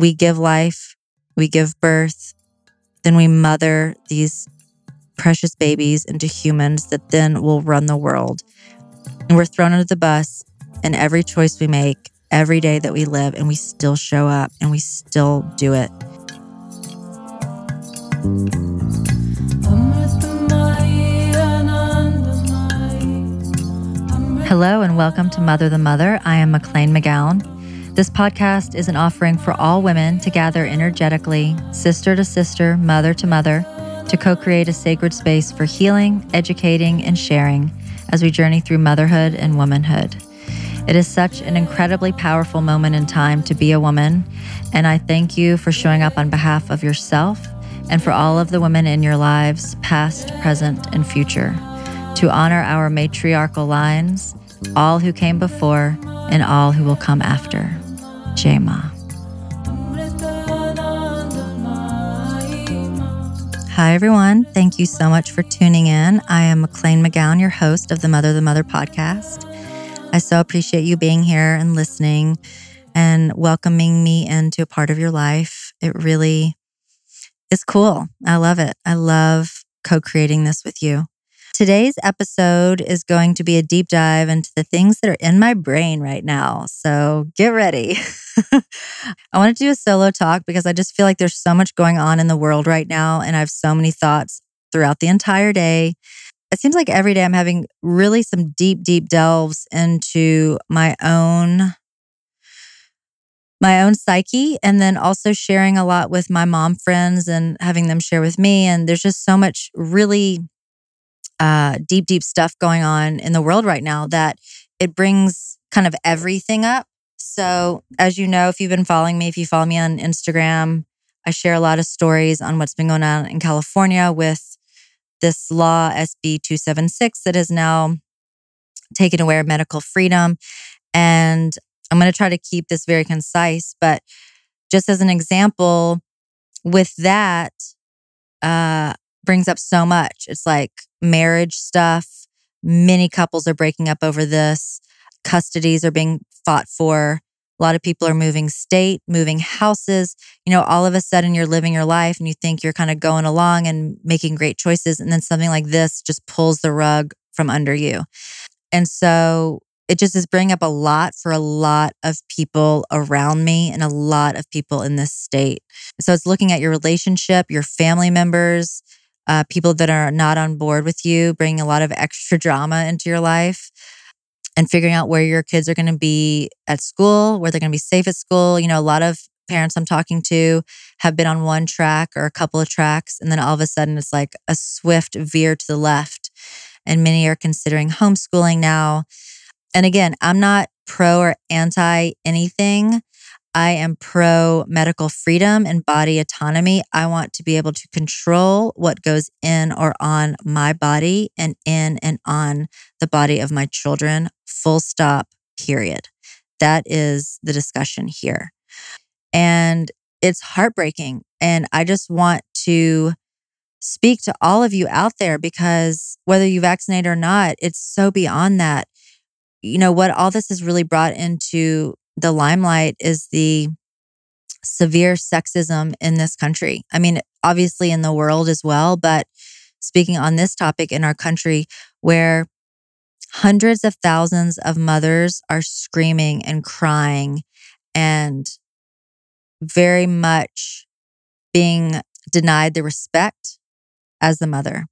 We give life, we give birth, then we mother these precious babies into humans that then will run the world. And we're thrown under the bus in every choice we make, every day that we live, and we still show up and we still do it. Hello and welcome to Mother the Mother. I am McLean McGowan. This podcast is an offering for all women to gather energetically, sister to sister, mother to mother, to co-create a sacred space for healing, educating, and sharing as we journey through motherhood and womanhood. It is such an incredibly powerful moment in time to be a woman, and I thank you for showing up on behalf of yourself and for all of the women in your lives, past, present, and future, to honor our matriarchal lines, all who came before and all who will come after. Jemima. Hi, everyone. Thank you so much for tuning in. I am McLean McGowan, your host of the Mother podcast. I so appreciate you being here and listening and welcoming me into a part of your life. It really is cool. I love it. I love co-creating this with you. Today's episode is going to be a deep dive into the things that are in my brain right now. So get ready. I want to do a solo talk because I just feel like there's so much going on in the world right now. And I have so many thoughts throughout the entire day. It seems like every day I'm having really some deep, deep delves into my own psyche, and then also sharing a lot with my mom friends and having them share with me. And there's just so much really deep, deep stuff going on in the world right now that it brings kind of everything up. So as you know, if you've been following me, if you follow me on Instagram, I share a lot of stories on what's been going on in California with this law, SB 276, that has now taken away medical freedom. And I'm going to try to keep this very concise, but just as an example, with that, brings up so much. It's like marriage stuff. Many couples are breaking up over this. Custodies are being fought for. A lot of people are moving state, moving houses. You know, all of a sudden you're living your life and you think you're kind of going along and making great choices. And then something like this just pulls the rug from under you. And so it just is bringing up a lot for a lot of people around me and a lot of people in this state. So it's looking at your relationship, your family members, people that are not on board with you, bringing a lot of extra drama into your life, and figuring out where your kids are going to be at school, where they're going to be safe at school. You know, a lot of parents I'm talking to have been on one track or a couple of tracks, and then all of a sudden it's like a swift veer to the left. And many are considering homeschooling now. And again, I'm not pro or anti anything. I am pro medical freedom and body autonomy. I want to be able to control what goes in or on my body and in and on the body of my children, full stop, period. That is the discussion here. And it's heartbreaking. And I just want to speak to all of you out there because whether you vaccinate or not, it's so beyond that. You know, what all this has really brought into the limelight is the severe sexism in this country. I mean, obviously in the world as well, but speaking on this topic in our country, where hundreds of thousands of mothers are screaming and crying and very much being denied the respect as the mother.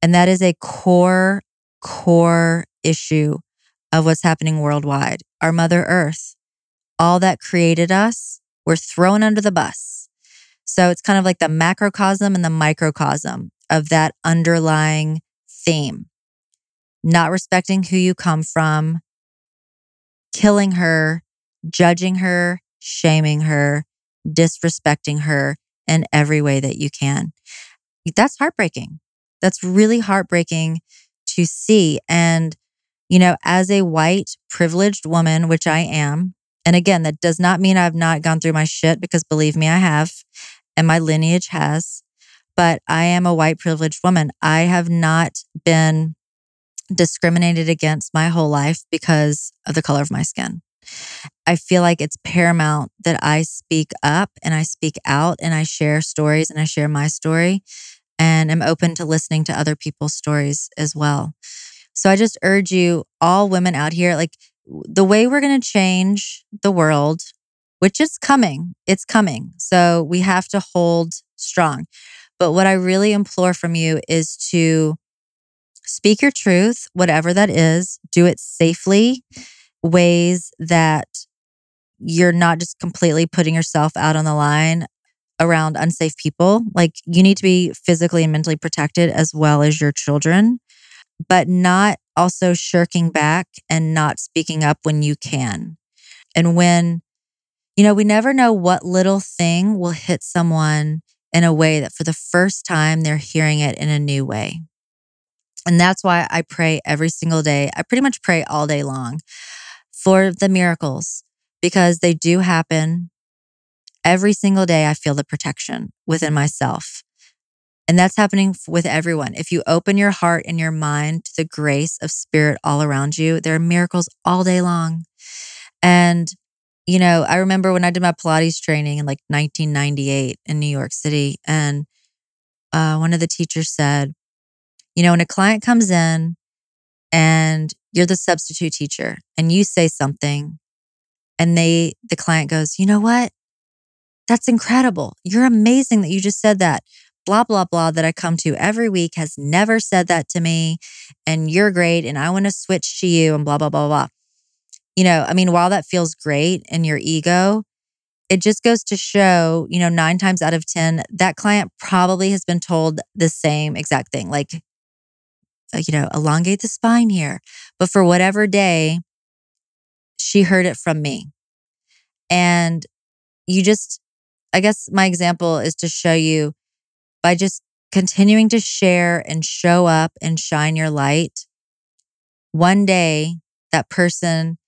And that is a core issue of what's happening worldwide. Our Mother Earth, all that created us, we're thrown under the bus. So it's kind of like the macrocosm and the microcosm of that underlying theme. Not respecting who you come from, killing her, judging her, shaming her, disrespecting her in every way that you can. That's heartbreaking. That's really heartbreaking to see. And you know, as a white privileged woman, which I am, and again, that does not mean I've not gone through my shit, because believe me, I have, and my lineage has, but I am a white privileged woman. I have not been discriminated against my whole life because of the color of my skin. I feel like it's paramount that I speak up and I speak out and I share stories and I share my story and I'm open to listening to other people's stories as well. So I just urge you, all women out here, like the way we're going to change the world, which is coming, it's coming. So we have to hold strong. But what I really implore from you is to speak your truth, whatever that is, do it safely, ways that you're not just completely putting yourself out on the line around unsafe people. Like you need to be physically and mentally protected as well as your children, but not also shirking back and not speaking up when you can. And when, you know, we never know what little thing will hit someone in a way that for the first time they're hearing it in a new way. And that's why I pray every single day. I pretty much pray all day long for the miracles because they do happen. Every single day, I feel the protection within myself. And that's happening with everyone. If you open your heart and your mind to the grace of spirit all around you, there are miracles all day long. And, you know, I remember when I did my Pilates training in like 1998 in New York City, and one of the teachers said, you know, when a client comes in and you're the substitute teacher and you say something and the client goes, you know what? That's incredible. You're amazing that you just said that. Blah, blah, blah that I come to every week has never said that to me and you're great and I want to switch to you and blah, blah, blah, blah. You know, I mean, while that feels great in your ego, it just goes to show, you know, 9 times out of 10, that client probably has been told the same exact thing. Like, you know, elongate the spine here. But for whatever day, she heard it from me. And you just, I guess my example is to show you by just continuing to share and show up and shine your light. One day, that person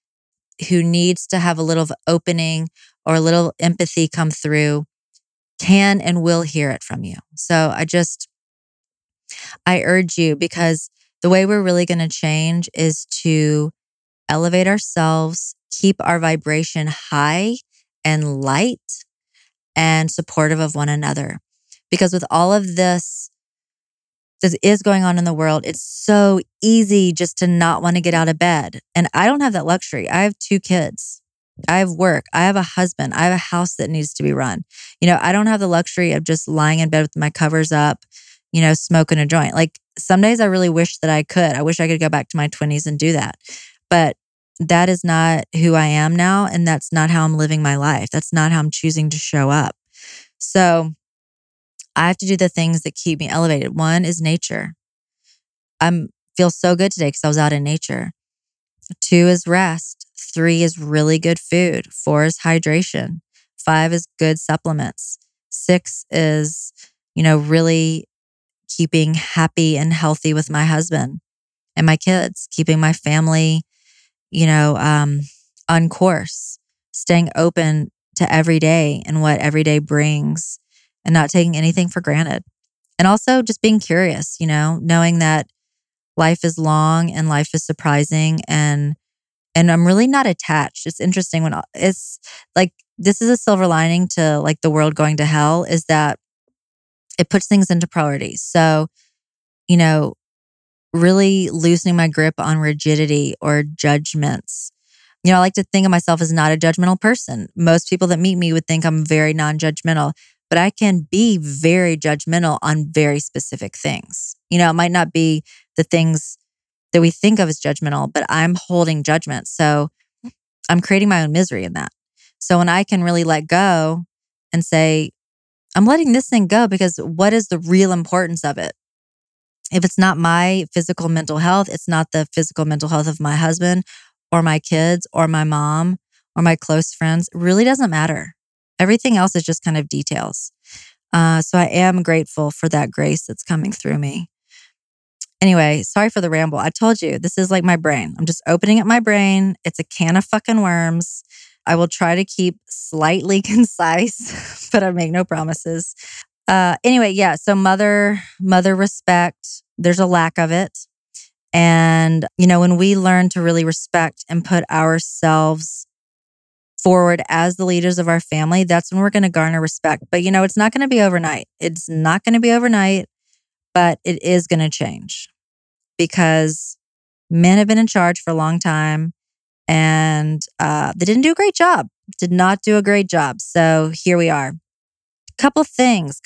who needs to have a little opening or a little empathy come through can and will hear it from you. So I urge you, because the way we're really going to change is to elevate ourselves, keep our vibration high and light and supportive of one another. Because with all of this is going on in the world, it's so easy just to not want to get out of bed. And I don't have that luxury. I have 2 kids. I have work. I have a husband. I have a house that needs to be run. You know, I don't have the luxury of just lying in bed with my covers up, you know, smoking a joint. Like some days I really wish that I could. I wish I could go back to my 20s and do that. But that is not who I am now. And that's not how I'm living my life. That's not how I'm choosing to show up. So I have to do the things that keep me elevated. One is nature. I feel so good today because I was out in nature. 2 is rest. 3 is really good food. 4 is hydration. 5 is good supplements. 6 is, you know, really keeping happy and healthy with my husband and my kids, keeping my family, you know, on course, staying open to every day and what every day brings and not taking anything for granted. And also just being curious, you know, knowing that life is long and life is surprising and I'm really not attached. It's interesting when it's like, this is a silver lining to like the world going to hell is that it puts things into priority. So, you know, really loosening my grip on rigidity or judgments. You know, I like to think of myself as not a judgmental person. Most people that meet me would think I'm very non-judgmental, but I can be very judgmental on very specific things. You know, it might not be the things that we think of as judgmental, but I'm holding judgment. So I'm creating my own misery in that. So when I can really let go and say, I'm letting this thing go because what is the real importance of it? If it's not my physical mental health, it's not the physical mental health of my husband or my kids or my mom or my close friends, it really doesn't matter. Everything else is just kind of details. So I am grateful for that grace that's coming through me. Anyway, sorry for the ramble. I told you, this is like my brain. I'm just opening up my brain. It's a can of fucking worms. I will try to keep slightly concise, but I make no promises. Anyway, yeah. So mother respect, there's a lack of it. And, you know, when we learn to really respect and put ourselves forward as the leaders of our family, that's when we're going to garner respect. But it's not going to be overnight. It's not going to be overnight, but it is going to change because men have been in charge for a long time and they didn't do a great job. Did not do a great job. So here we are. Couple things.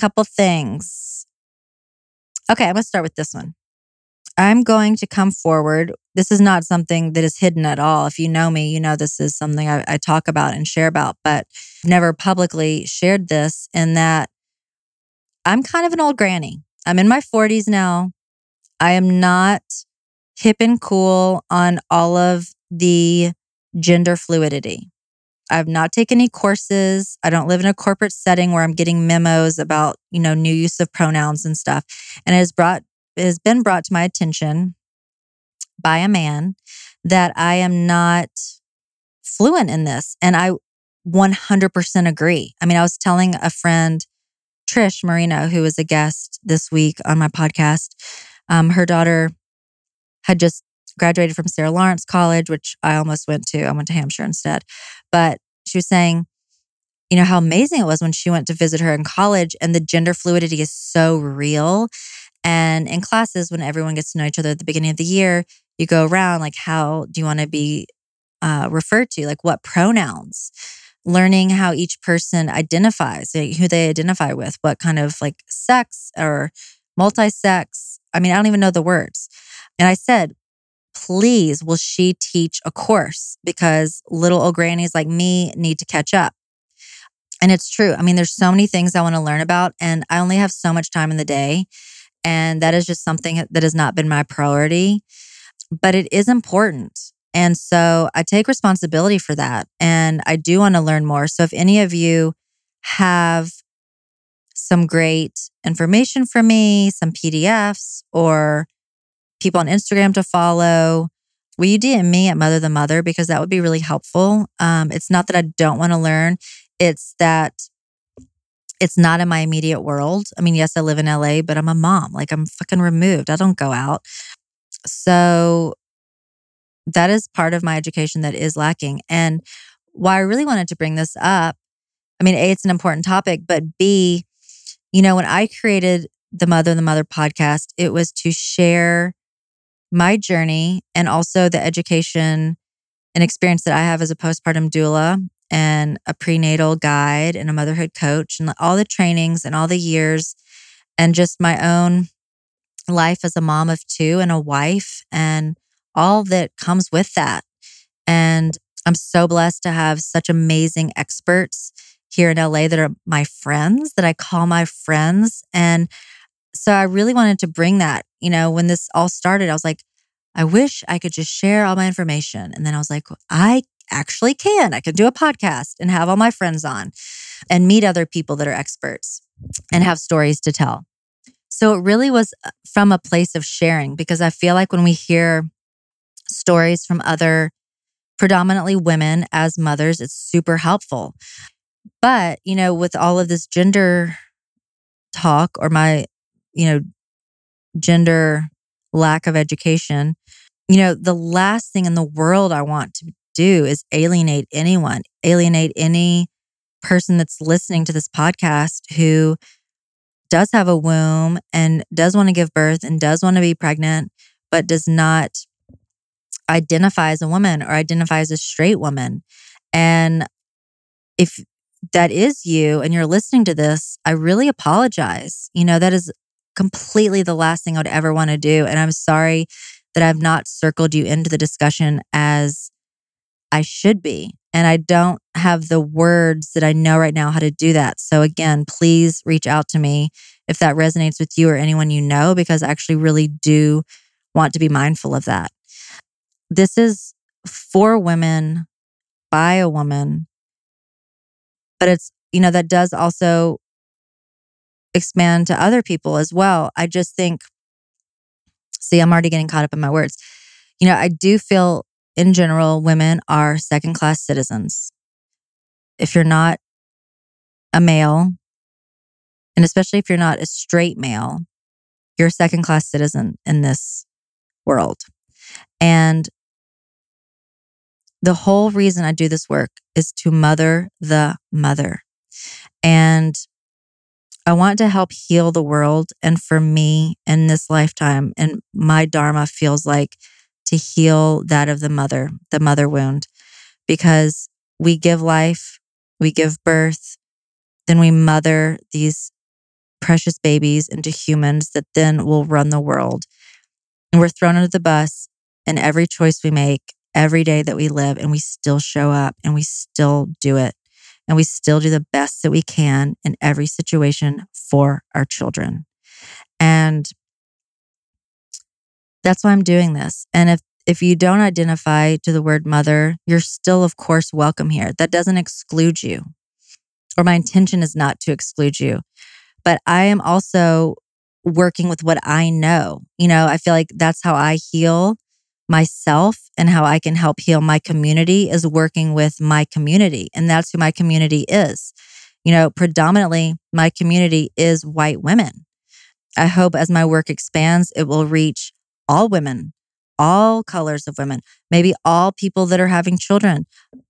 Okay, I'm going to start with this one. I'm going to come forward. This is not something that is hidden at all. If you know me, you know this is something I talk about and share about, but never publicly shared this in that I'm kind of an old granny. I'm in my 40s now. I am not hip and cool on all of the gender fluidity. I've not taken any courses. I don't live in a corporate setting where I'm getting memos about, new use of pronouns and stuff. And it has been brought to my attention by a man that I am not fluent in this. And I 100% agree. I was telling a friend, Trish Marino, who was a guest this week on my podcast, her daughter had just graduated from Sarah Lawrence College, which I almost went to. I went to Hampshire instead. But she was saying, how amazing it was when she went to visit her in college and the gender fluidity is so real. And in classes, when everyone gets to know each other at the beginning of the year, you go around like, how do you want to be referred to? Like what pronouns? Learning how each person identifies, who they identify with, what kind of like sex or multi-sex. I don't even know the words. And I said, please, will she teach a course? Because little old grannies like me need to catch up. And it's true. There's so many things I want to learn about, and I only have so much time in the day. And that is just something that has not been my priority, but it is important. And so I take responsibility for that. And I do want to learn more. So if any of you have some great information for me, some PDFs or people on Instagram to follow, will you DM me at Mother the Mother? Because that would be really helpful. It's not that I don't want to learn. It's that it's not in my immediate world. Yes, I live in LA, but I'm a mom. Like I'm fucking removed. I don't go out. So that is part of my education that is lacking. And why I really wanted to bring this up, A, it's an important topic, but B, when I created the Mother podcast, it was to share my journey and also the education and experience that I have as a postpartum doula and a prenatal guide and a motherhood coach and all the trainings and all the years and just my own life as a mom of two and a wife and all that comes with that. And I'm so blessed to have such amazing experts here in LA that are my friends, that I call my friends. And so I really wanted to bring that. When this all started, I was like, I wish I could just share all my information. And then I was like, I actually can. I can do a podcast and have all my friends on and meet other people that are experts and have stories to tell. So it really was from a place of sharing, because I feel like when we hear stories from other predominantly women as mothers, it's super helpful. But, with all of this gender talk or my, gender lack of education, the last thing in the world I want to do is alienate anyone, alienate any person that's listening to this podcast who does have a womb and does want to give birth and does want to be pregnant, but does not identify as a woman or identify as a straight woman. And if that is you and you're listening to this, I really apologize. That is completely the last thing I would ever want to do. And I'm sorry that I've not circled you into the discussion as I should be. And I don't have the words that I know right now how to do that. So again, please reach out to me if that resonates with you or anyone you know, because I actually really do want to be mindful of that. This is for women, by a woman, but it's, that does also expand to other people as well. I just think, see, I'm already getting caught up in my words. I do feel in general, women are second-class citizens. If you're not a male, and especially if you're not a straight male, you're a second-class citizen in this world. And The whole reason I do this work is to mother the mother. And I want to help heal the world. And for me in this lifetime, and my dharma feels like to heal that of the mother wound, because we give life, we give birth, then we mother these precious babies into humans that then will run the world. And we're thrown under the bus in every choice we make, every day that we live, and we still show up and we still do it. And we still do the best that we can in every situation for our children. And that's why I'm doing this. And if you don't identify to the word mother, you're still, of course, welcome here. That doesn't exclude you. Or my intention is not to exclude you. But I am also working with what I know. You know, I feel like that's how I heal myself, and how I can help heal my community is working with my community. And that's who my community is. You know, predominantly my community is white women. I hope as my work expands, it will reach all women, all colors of women, maybe all people that are having children,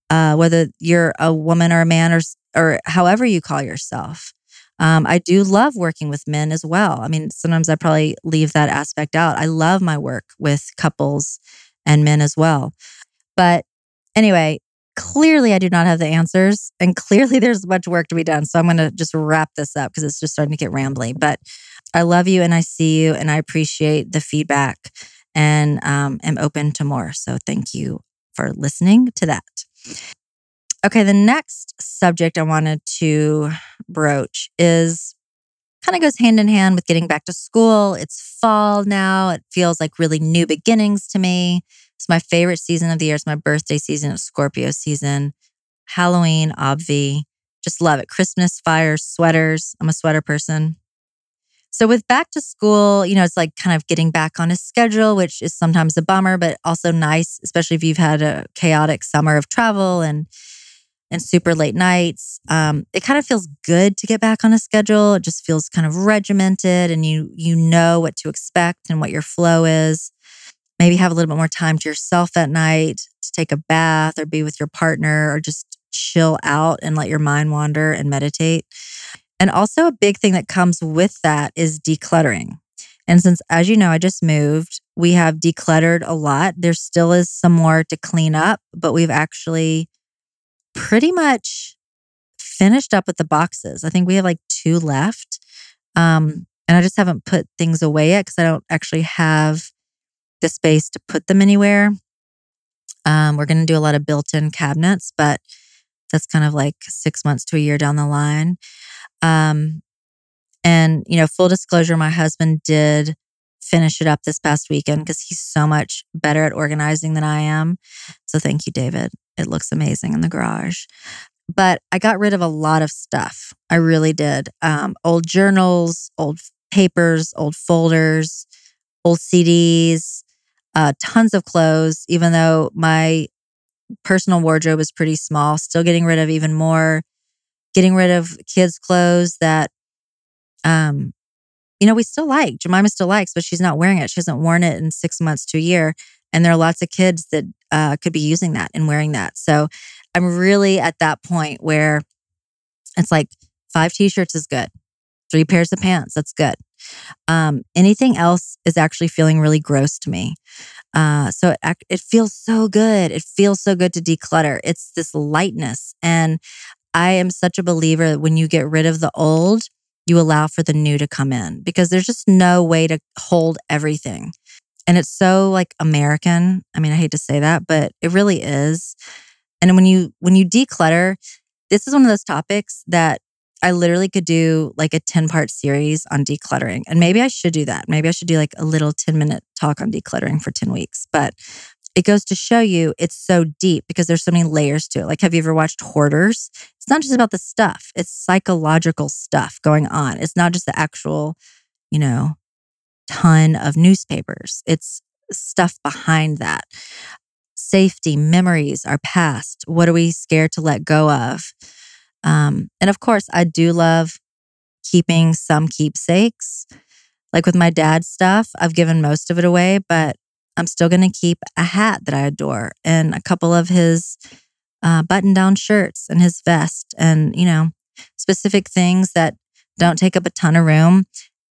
whether you're a woman or a man or however you call yourself. I do love working with men as well. I mean, sometimes I probably leave that aspect out. I love my work with couples and men as well. But anyway, clearly I do not have the answers, and clearly there's much work to be done. So I'm going to just wrap this up because it's just starting to get rambly. But I love you and I see you and I appreciate the feedback and am open to more. So thank you for listening to that. Okay, the next subject I wanted to broach is kind of goes hand in hand with getting back to school. It's fall now. It feels like really new beginnings to me. It's my favorite season of the year. It's my birthday season. It's Scorpio season. Halloween, obvi. Just love it. Christmas, fires, sweaters. I'm a sweater person. So with back to school, you know, it's like kind of getting back on a schedule, which is sometimes a bummer, but also nice, especially if you've had a chaotic summer of travel and super late nights. It kind of feels good to get back on a schedule. It just feels kind of regimented, and you know what to expect and what your flow is. Maybe have a little bit more time to yourself at night to take a bath or be with your partner or just chill out and let your mind wander and meditate. And also a big thing that comes with that is decluttering. And since, as you know, I just moved, we have decluttered a lot. There still is some more to clean up, but we've actually pretty much finished up with the boxes. I think we have like 2 left. And I just haven't put things away yet because I don't actually have the space to put them anywhere. We're going to do a lot of built-in cabinets, but that's kind of like 6 months to a year down the line. And, you know, full disclosure, my husband did finish it up this past weekend because he's so much better at organizing than I am. So thank you, David. It looks amazing in the garage. But I got rid of a lot of stuff. I really did. Old journals, old papers, old folders, old CDs, tons of clothes, even though my personal wardrobe is pretty small, still getting rid of even more. Getting rid of kids' clothes that, you know, we still like. Jemima still likes, but she's not wearing it. She hasn't worn it in 6 months to a year. And there are lots of kids that could be using that and wearing that. So I'm really at that point where it's like 5 t-shirts is good. 3 pairs of pants, that's good. Anything else is actually feeling really gross to me. So it feels so good. It feels so good to declutter. It's this lightness. And I am such a believer that when you get rid of the old, you allow for the new to come in, because there's just no way to hold everything. And it's so like American. I mean, I hate to say that, but it really is. And when you declutter, this is one of those topics that I literally could do like a 10-part series on decluttering. And maybe I should do that. Maybe I should do like a little 10-minute talk on decluttering for 10 weeks. But it goes to show you it's so deep because there's so many layers to it. Like, have you ever watched Hoarders? It's not just about the stuff. It's psychological stuff going on. It's not just the actual, you know, ton of newspapers. It's stuff behind that. Safety, memories, our past. What are we scared to let go of? And of course, I do love keeping some keepsakes. Like with my dad's stuff, I've given most of it away, but I'm still going to keep a hat that I adore and a couple of his button-down shirts and his vest and, you know, specific things that don't take up a ton of room.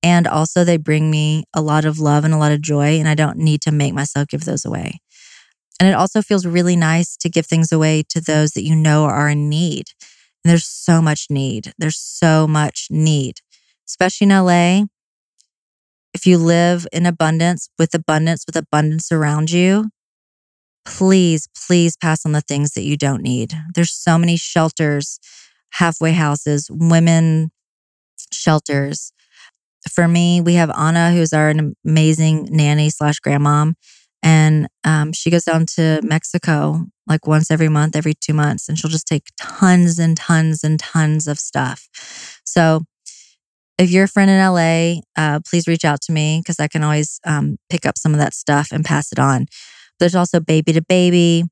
And also they bring me a lot of love and a lot of joy, and I don't need to make myself give those away. And it also feels really nice to give things away to those that you know are in need. And there's so much need. There's so much need, especially in LA. If you live in abundance, with abundance around you, please pass on the things that you don't need. There's so many shelters, halfway houses, women shelters. For me, we have Ana, who's our amazing nanny/grandmom. And she goes down to Mexico like once every month, every 2 months, and she'll just take tons and tons and tons of stuff. So if you're a friend in LA, please reach out to me because I can always pick up some of that stuff and pass it on. There's also Baby to Baby,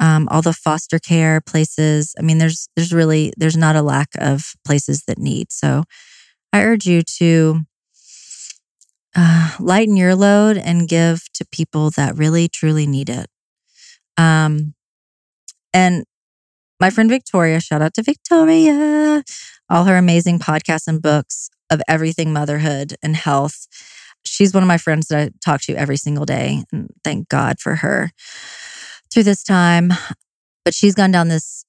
all the foster care places. I mean, there's not a lack of places that need. So I urge you to lighten your load and give to people that really, truly need it. And my friend Victoria, shout out to Victoria, all her amazing podcasts and books of everything motherhood and health. She's one of my friends that I talk to every single day. And thank God for her through this time. But she's gone down this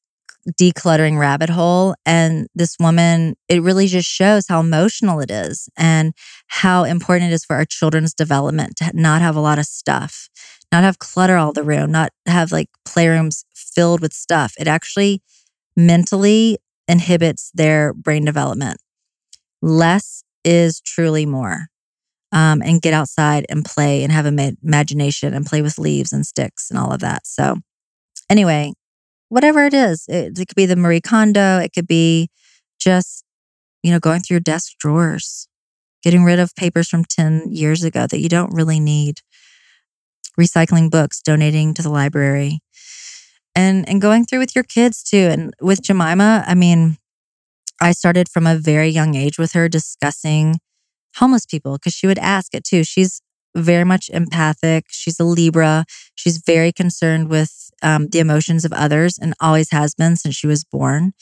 decluttering rabbit hole. And this woman, it really just shows how emotional it is and how important it is for our children's development to not have a lot of stuff, not have clutter all the room, not have like playrooms filled with stuff. It actually mentally inhibits their brain development. Less is truly more. And get outside and play and have an imagination and play with leaves and sticks and all of that. So anyway, whatever it is, it could be the Marie Kondo. It could be just, you know, going through your desk drawers, getting rid of papers from 10 years ago that you don't really need, recycling books, donating to the library, and going through with your kids too. And with Jemima, I mean, I started from a very young age with her discussing homeless people because she would ask it too. She's very much empathic. She's a Libra. She's very concerned with the emotions of others and always has been since she was born.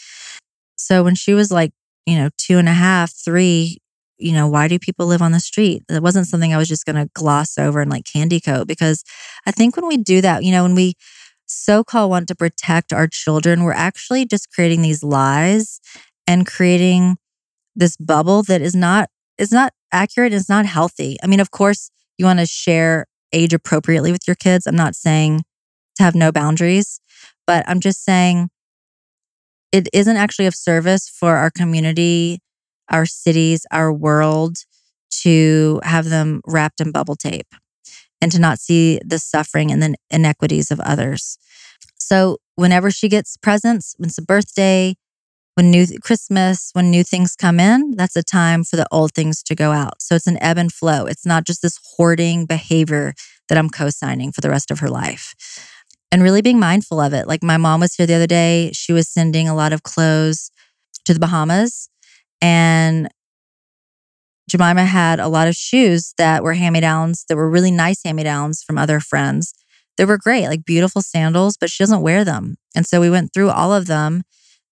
So when she was like, you know, 2.5, 3, you know, why do people live on the street? That wasn't something I was just going to gloss over and like candy coat, because I think when we do that, you know, when we so-called want to protect our children, we're actually just creating these lies and creating this bubble that is not accurate. It's not healthy. I mean, of course, you want to share age appropriately with your kids. I'm not saying to have no boundaries, but I'm just saying it isn't actually of service for our community, our cities, our world to have them wrapped in bubble tape and to not see the suffering and the inequities of others. So whenever she gets presents, when it's a birthday, when Christmas, when new things come in, that's a time for the old things to go out. So it's an ebb and flow. It's not just this hoarding behavior that I'm co-signing for the rest of her life. And really being mindful of it. Like my mom was here the other day. She was sending a lot of clothes to the Bahamas. And Jemima had a lot of shoes that were hand-me-downs, that were really nice hand-me-downs from other friends. They were great, like beautiful sandals, but she doesn't wear them. And so we went through all of them.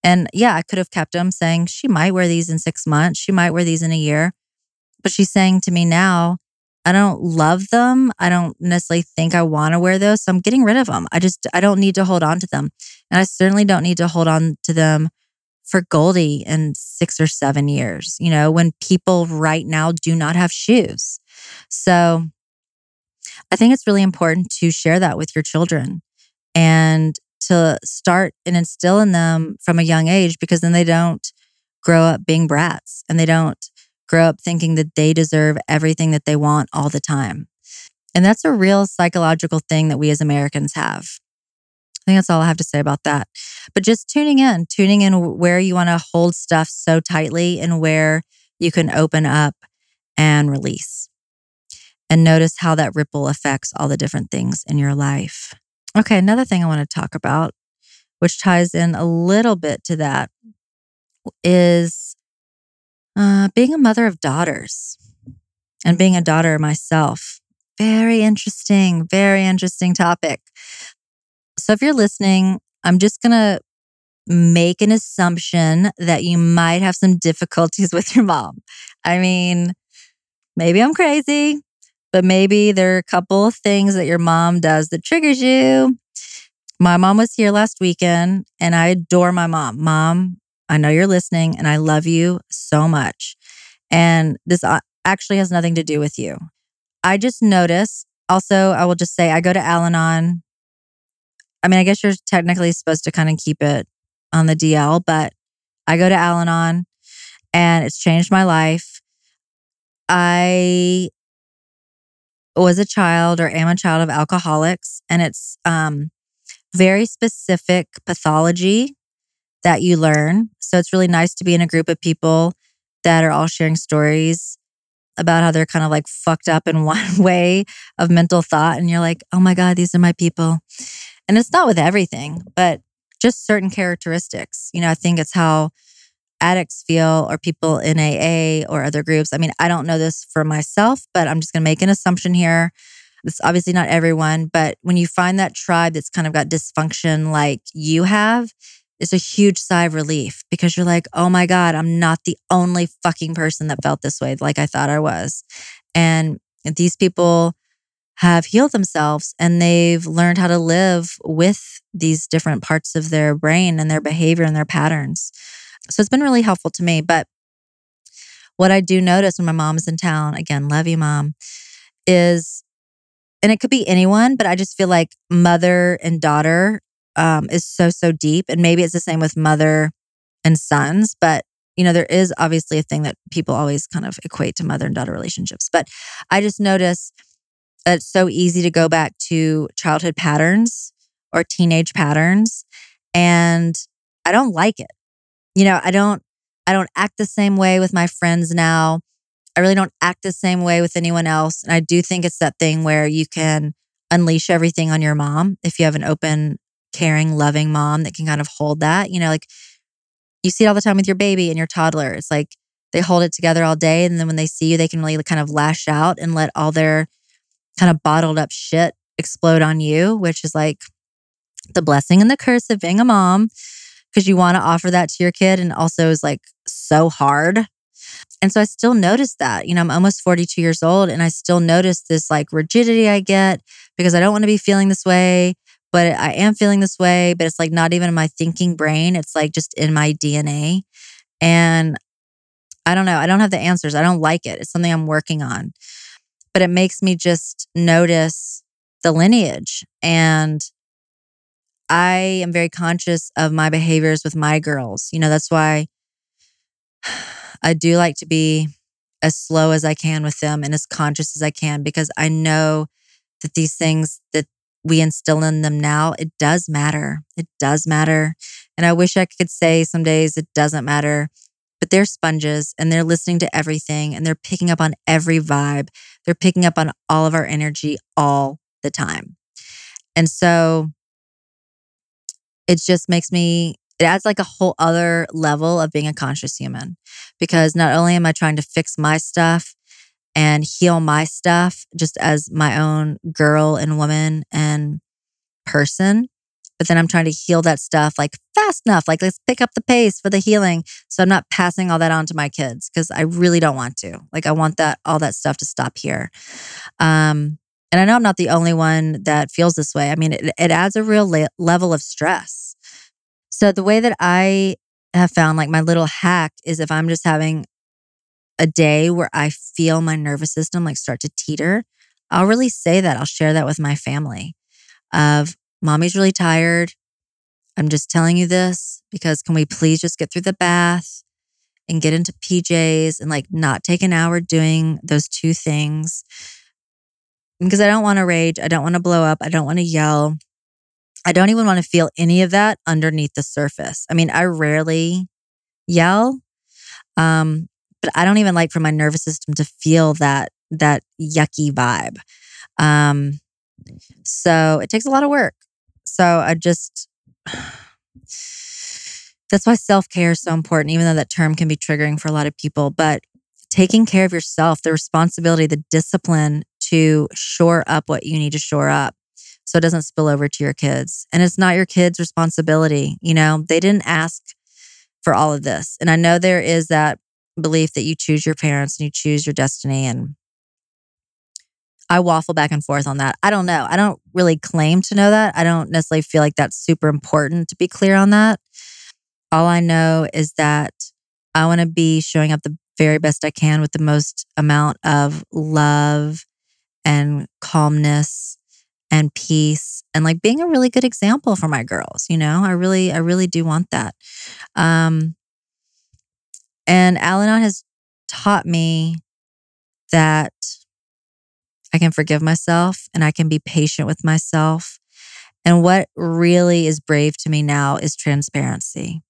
And yeah, I could have kept them, saying she might wear these in 6 months. She might wear these in a year. But she's saying to me now, I don't love them. I don't necessarily think I want to wear those. So I'm getting rid of them. I don't need to hold on to them. And I certainly don't need to hold on to them for Goldie in 6 or 7 years, you know, when people right now do not have shoes. So I think it's really important to share that with your children and to start and instill in them from a young age, because then they don't grow up being brats and they don't grow up thinking that they deserve everything that they want all the time. And that's a real psychological thing that we as Americans have. I think that's all I have to say about that. But just tuning in where you want to hold stuff so tightly and where you can open up and release. And notice how that ripple affects all the different things in your life. Okay, another thing I want to talk about, which ties in a little bit to that, is being a mother of daughters and being a daughter myself. very interesting topic. So if you're listening, I'm just going to make an assumption that you might have some difficulties with your mom. I mean, maybe I'm crazy, but maybe there are a couple of things that your mom does that triggers you. My mom was here last weekend and I adore my mom. Mom, I know you're listening and I love you so much. And this actually has nothing to do with you. I just noticed, also, I will just say I go to Al-Anon. I mean, I guess you're technically supposed to kind of keep it on the DL, but I go to Al-Anon and it's changed my life. I was a child or am a child of alcoholics, and it's very specific pathology that you learn. So it's really nice to be in a group of people that are all sharing stories about how they're kind of like fucked up in one way of mental thought. And you're like, oh my God, these are my people. And it's not with everything, but just certain characteristics. You know, I think it's how addicts feel or people in AA or other groups. I mean, I don't know this for myself, but I'm just going to make an assumption here. It's obviously not everyone, but when you find that tribe that's kind of got dysfunction like you have, it's a huge sigh of relief because you're like, oh my God, I'm not the only fucking person that felt this way like I thought I was. And these people have healed themselves and they've learned how to live with these different parts of their brain and their behavior and their patterns. So it's been really helpful to me. But what I do notice when my mom is in town, again, love you, Mom, is, and it could be anyone, but I just feel like mother and daughter is so deep. And maybe it's the same with mother and sons, but you know, there is obviously a thing that people always kind of equate to mother and daughter relationships. But I just notice that it's so easy to go back to childhood patterns or teenage patterns. And I don't like it. You know, I don't act the same way with my friends now. I really don't act the same way with anyone else. And I do think it's that thing where you can unleash everything on your mom if you have an open, caring, loving mom that can kind of hold that. You know, like you see it all the time with your baby and your toddler. It's like they hold it together all day. And then when they see you, they can really kind of lash out and let all their kind of bottled up shit explode on you, which is like the blessing and the curse of being a mom because you want to offer that to your kid. And also is like so hard. And so I still notice that, you know, I'm almost 42 years old and I still notice this like rigidity I get because I don't want to be feeling this way. But I am feeling this way, but it's like not even in my thinking brain. It's like just in my DNA. And I don't know. I don't have the answers. I don't like it. It's something I'm working on. But it makes me just notice the lineage. And I am very conscious of my behaviors with my girls. You know, that's why I do like to be as slow as I can with them and as conscious as I can, because I know that these things that we instill in them now, it does matter. It does matter. And I wish I could say some days it doesn't matter, but they're sponges and they're listening to everything and they're picking up on every vibe. They're picking up on all of our energy all the time. And so it just makes me, it adds like a whole other level of being a conscious human, because not only am I trying to fix my stuff and heal my stuff just as my own girl and woman and person. But then I'm trying to heal that stuff like fast enough. Like let's pick up the pace for the healing. So I'm not passing all that on to my kids because I really don't want to. Like I want that all that stuff to stop here. And I know I'm not the only one that feels this way. I mean, it adds a real level of stress. So the way that I have found like my little hack is if I'm just having a day where I feel my nervous system like start to teeter, I'll really say that. I'll share that with my family of mommy's really tired. I'm just telling you this because can we please just get through the bath and get into PJs and like not take an hour doing those two things? Because I don't want to rage. I don't want to blow up. I don't want to yell. I don't even want to feel any of that underneath the surface. I mean, I rarely yell. But I don't even like for my nervous system to feel that yucky vibe. So it takes a lot of work. So that's why self-care is so important, even though that term can be triggering for a lot of people. But taking care of yourself, the responsibility, the discipline to shore up what you need to shore up so it doesn't spill over to your kids. And it's not your kids' responsibility. You know, they didn't ask for all of this. And I know there is that belief that you choose your parents and you choose your destiny. And I waffle back and forth on that. I don't know. I don't really claim to know that. I don't necessarily feel like that's super important to be clear on that. All I know is that I want to be showing up the very best I can with the most amount of love and calmness and peace and like being a really good example for my girls. You know, I really do want that. And Al-Anon has taught me that I can forgive myself and I can be patient with myself. And what really is brave to me now is transparency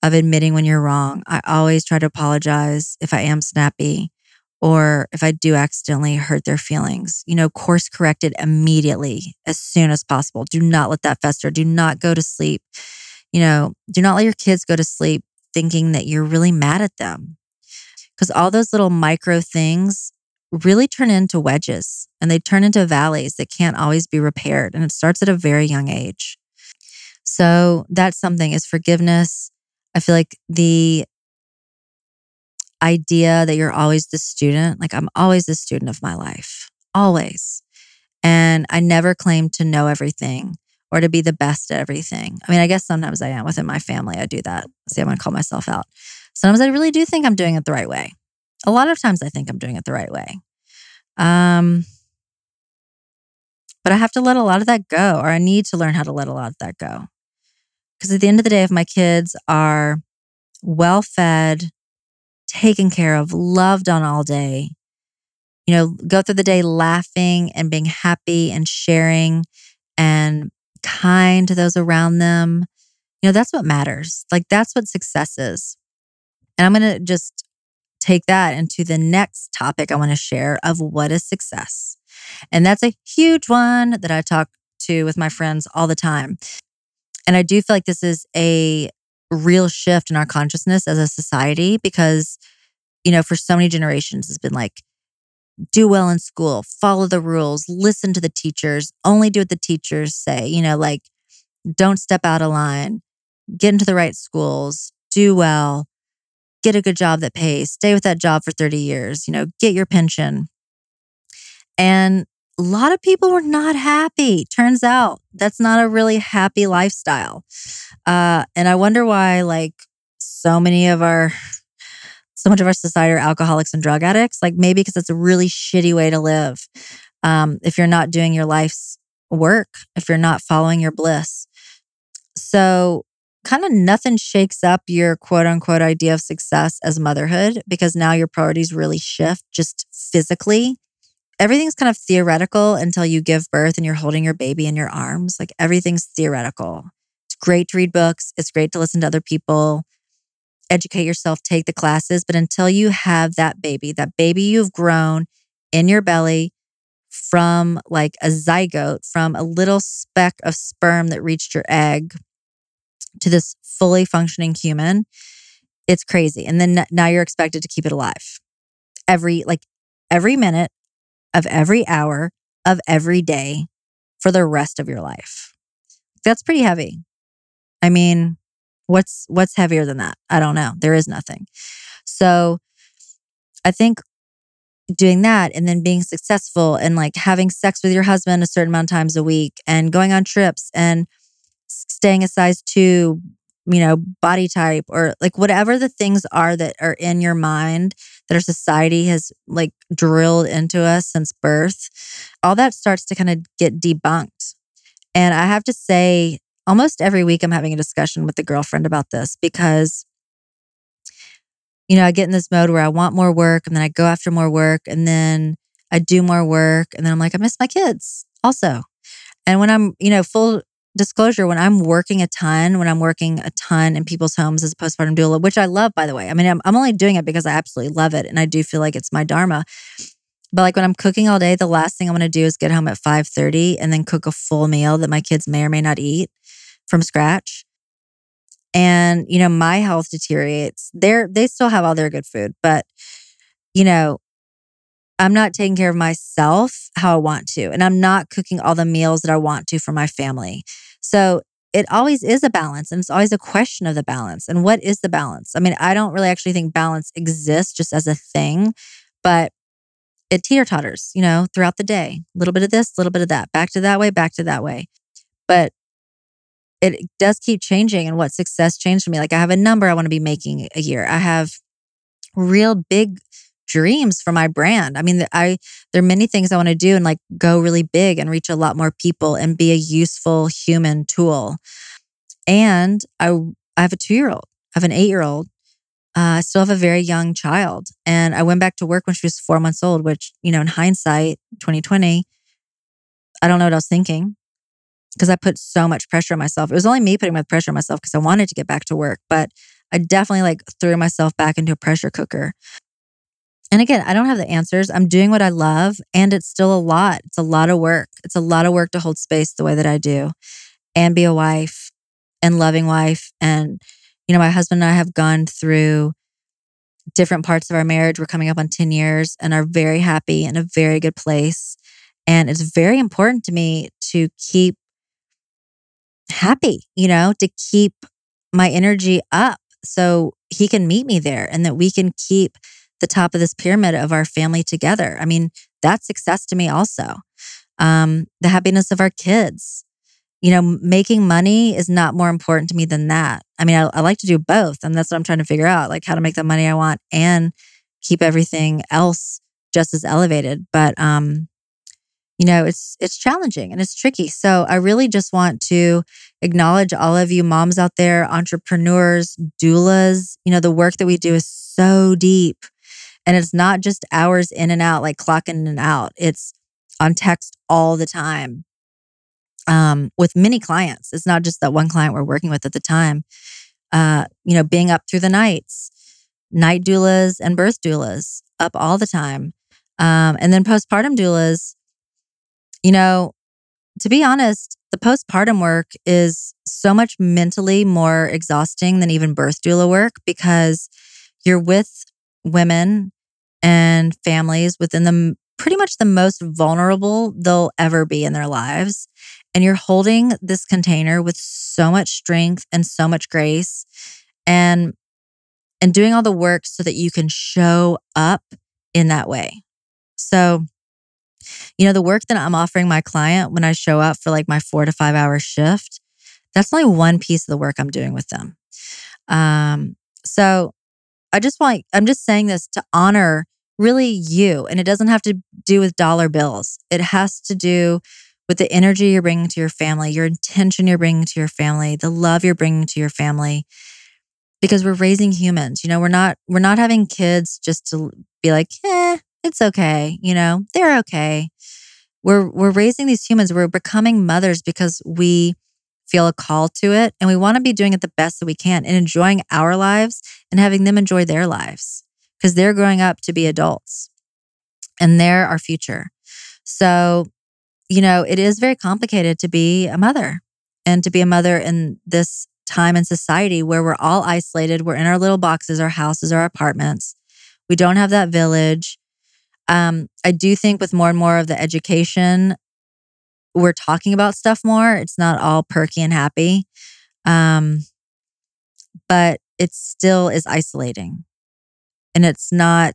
of admitting when you're wrong. I always try to apologize if I am snappy or if I do accidentally hurt their feelings. You know, course correct it immediately as soon as possible. Do not let that fester. Do not go to sleep. You know, do not let your kids go to sleep thinking that you're really mad at them, because all those little micro things really turn into wedges and they turn into valleys that can't always be repaired. And it starts at a very young age. So that's something, is forgiveness. I feel like the idea that you're always the student, like I'm always the student of my life, always. And I never claim to know everything or to be the best at everything. I mean, I guess sometimes I am within my family. I do that. See, I'm going to call myself out. Sometimes I really do think I'm doing it the right way. A lot of times I think I'm doing it the right way. But I have to let a lot of that go, or I need to learn how to let a lot of that go. Because at the end of the day, if my kids are well-fed, taken care of, loved on all day, you know, go through the day laughing and being happy and sharing and kind to those around them, you know, that's what matters. Like, that's what success is. And I'm going to just take that into the next topic I want to share of what is success. And that's a huge one that I talk to with my friends all the time. And I do feel like this is a real shift in our consciousness as a society, because, you know, for so many generations, it's been like, do well in school, follow the rules, listen to the teachers, only do what the teachers say, you know, like don't step out of line, get into the right schools, do well, get a good job that pays, stay with that job for 30 years, you know, get your pension. And a lot of people were not happy. Turns out that's not a really happy lifestyle. And I wonder why, like, so much of our society are alcoholics and drug addicts. Like, maybe because it's a really shitty way to live. If you're not doing your life's work, if you're not following your bliss. So kind of nothing shakes up your quote unquote idea of success as motherhood, because now your priorities really shift just physically. Everything's kind of theoretical until you give birth and you're holding your baby in your arms. Like, everything's theoretical. It's great to read books. It's great to listen to other people, educate yourself, take the classes. But until you have that baby you've grown in your belly from like a zygote, from a little speck of sperm that reached your egg to this fully functioning human, it's crazy. And then now you're expected to keep it alive every minute of every hour of every day for the rest of your life. That's pretty heavy. I mean, what's heavier than that? I don't know. There is nothing. So I think doing that and then being successful and like having sex with your husband a certain amount of times a week and going on trips and staying a size 2, you know, body type, or like whatever the things are that are in your mind that our society has like drilled into us since birth, all that starts to kind of get debunked. And I have to say, almost every week I'm having a discussion with a girlfriend about this, because, you know, I get in this mode where I want more work and then I go after more work and then I do more work and then I'm like, I miss my kids also. And when I'm, you know, full disclosure, when I'm working a ton, in people's homes as a postpartum doula, which I love, by the way. I mean, I'm only doing it because I absolutely love it. And I do feel like it's my dharma. But like when I'm cooking all day, the last thing I want to do is get home at 5:30 and then cook a full meal that my kids may or may not eat from scratch. And, you know, my health deteriorates. They still have all their good food, but you know, I'm not taking care of myself how I want to, and I'm not cooking all the meals that I want to for my family. So it always is a balance, and it's always a question of the balance. And what is the balance? I mean, I don't really actually think balance exists just as a thing, but it teeter-totters, you know, throughout the day. A little bit of this, a little bit of that, back to that way, back to that way. But it does keep changing, and what success changed for me. Like, I have a number I want to be making a year. I have real big dreams for my brand. I mean, there are many things I want to do and like go really big and reach a lot more people and be a useful human tool. And I have a 2-year-old. I have an 8-year-old. I still have a very young child. And I went back to work when she was 4 months old, which, you know, in hindsight, 2020, I don't know what I was thinking, because I put so much pressure on myself. It was only me putting my pressure on myself because I wanted to get back to work, but I definitely like threw myself back into a pressure cooker. And again, I don't have the answers. I'm doing what I love, and it's still a lot. It's a lot of work. It's a lot of work to hold space the way that I do and be a wife and loving wife. And, you know, my husband and I have gone through different parts of our marriage. We're coming up on 10 years and are very happy in a very good place. And it's very important to me to keep happy, you know, to keep my energy up so he can meet me there and that we can keep the top of this pyramid of our family together. I mean, that's success to me also. The happiness of our kids. You know, making money is not more important to me than that. I mean, I like to do both, and that's what I'm trying to figure out, like how to make the money I want and keep everything else just as elevated. But, you know, it's challenging and it's tricky. So I really just want to acknowledge all of you moms out there, entrepreneurs, doulas. You know, the work that we do is so deep. And it's not just hours in and out, like clock in and out. It's on text all the time with many clients. It's not just that one client we're working with at the time. You know, being up through the nights, night doulas and birth doulas up all the time. And then postpartum doulas, you know, to be honest, the postpartum work is so much mentally more exhausting than even birth doula work, because you're with women and families within the pretty much the most vulnerable they'll ever be in their lives. And you're holding this container with so much strength and so much grace and doing all the work so that you can show up in that way. So, you know, the work that I'm offering my client when I show up for like my 4 to 5 hour shift, that's only one piece of the work I'm doing with them. So I'm just saying this to honor really you. And it doesn't have to do with dollar bills. It has to do with the energy you're bringing to your family, your intention you're bringing to your family, the love you're bringing to your family, because we're raising humans. You know, we're not having kids just to be like, it's okay. You know, they're okay. We're raising these humans. We're becoming mothers because we feel a call to it, and we want to be doing it the best that we can and enjoying our lives and having them enjoy their lives, because they're growing up to be adults and they're our future. So, you know, it is very complicated to be a mother, and to be a mother in this time in society where we're all isolated. We're in our little boxes, our houses, our apartments. We don't have that village. I do think with more and more of the education, we're talking about stuff more. It's not all perky and happy. But it still is isolating. And it's kind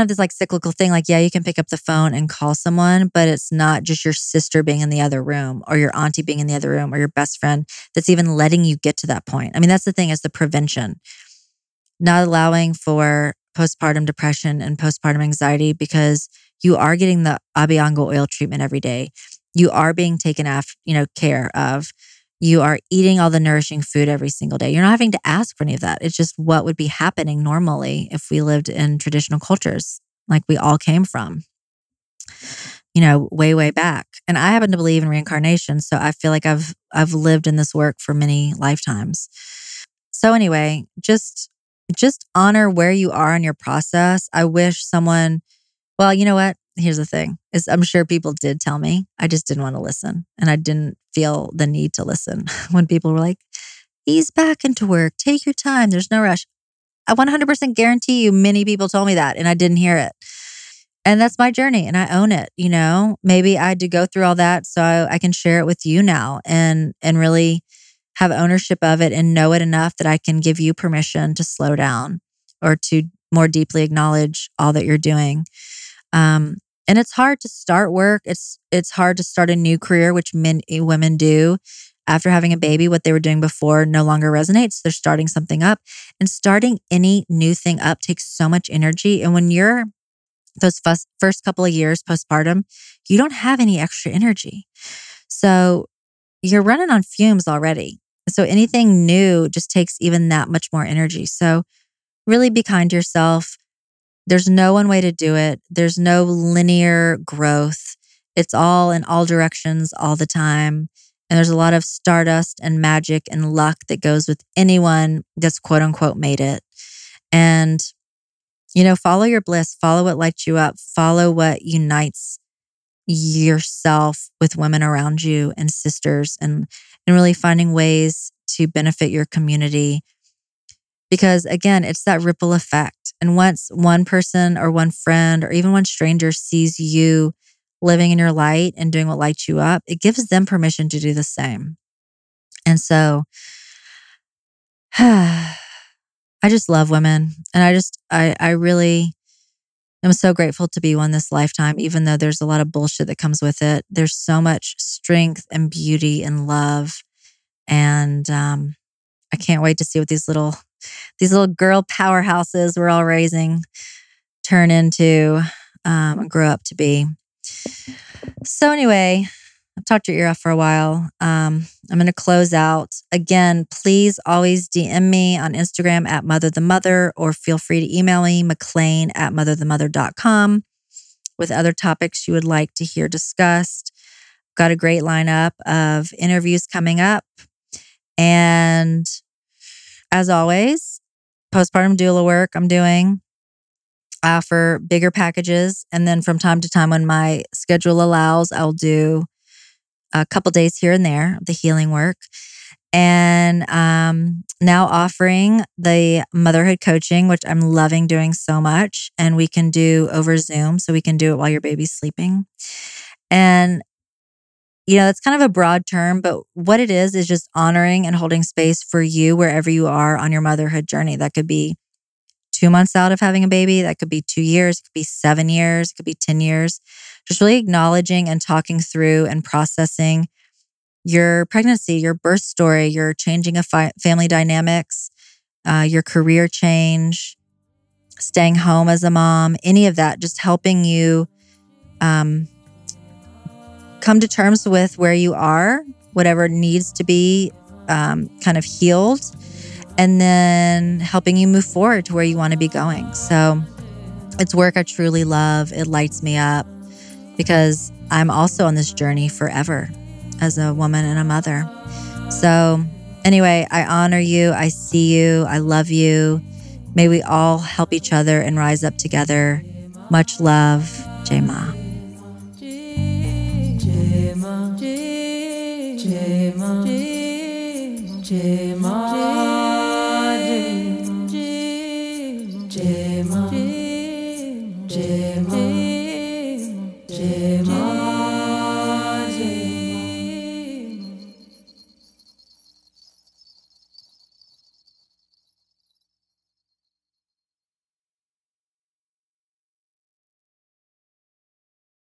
of this like cyclical thing. Like, yeah, you can pick up the phone and call someone, but it's not just your sister being in the other room or your auntie being in the other room or your best friend that's even letting you get to that point. I mean, that's the thing, is the prevention. Not allowing for postpartum depression and postpartum anxiety, because you are getting the Abiango oil treatment every day. You are being taken care of. You are eating all the nourishing food every single day. You're not having to ask for any of that. It's just what would be happening normally if we lived in traditional cultures like we all came from, you know, way, way back. And I happen to believe in reincarnation, so I feel like I've lived in this work for many lifetimes. So anyway, just honor where you are in your process. I wish someone... Well, you know what? Here's the thing, is I'm sure people did tell me. I just didn't want to listen. And I didn't feel the need to listen when people were like, ease back into work. Take your time. There's no rush. I 100% guarantee you many people told me that and I didn't hear it. And that's my journey and I own it, you know. Maybe I had to go through all that so I can share it with you now and really have ownership of it and know it enough that I can give you permission to slow down or to more deeply acknowledge all that you're doing. And it's hard to start work. It's hard to start a new career, which many women do. After having a baby, what they were doing before no longer resonates. They're starting something up. And starting any new thing up takes so much energy. And when you're those first couple of years postpartum, you don't have any extra energy. So you're running on fumes already. So anything new just takes even that much more energy. So really be kind to yourself. There's no one way to do it. There's no linear growth. It's all in all directions all the time. And there's a lot of stardust and magic and luck that goes with anyone that's quote unquote made it. And, you know, follow your bliss, follow what lights you up, follow what unites yourself with women around you and sisters and really finding ways to benefit your community. Because again, it's that ripple effect. And once one person or one friend or even one stranger sees you living in your light and doing what lights you up, it gives them permission to do the same. And so I just love women. And I really am so grateful to be one this lifetime, even though there's a lot of bullshit that comes with it. There's so much strength and beauty and love. And I can't wait to see what these little girl powerhouses we're all raising turn into and grow up to be. So anyway, I've talked your ear off for a while. I'm going to close out. Again, please always DM me on Instagram at MotherTheMother or feel free to email me McLean@motherthemother.com with other topics you would like to hear discussed. Got a great lineup of interviews coming up. And as always, postpartum doula work I'm doing. I offer bigger packages. And then from time to time when my schedule allows, I'll do a couple days here and there, the healing work. And now offering the motherhood coaching, which I'm loving doing so much. And we can do over Zoom, so we can do it while your baby's sleeping. And, you know, that's kind of a broad term, but what it is just honoring and holding space for you wherever you are on your motherhood journey. That could be 2 months out of having a baby. That could be 2 years. It could be 7 years. It could be 10 years. Just really acknowledging and talking through and processing your pregnancy, your birth story, your changing of family dynamics, your career change, staying home as a mom, any of that, just helping you come to terms with where you are, whatever needs to be kind of healed. And then helping you move forward to where you want to be going. So it's work I truly love. It lights me up because I'm also on this journey forever as a woman and a mother. So anyway, I honor you. I see you. I love you. May we all help each other and rise up together. Much love, Jemima. Jemima.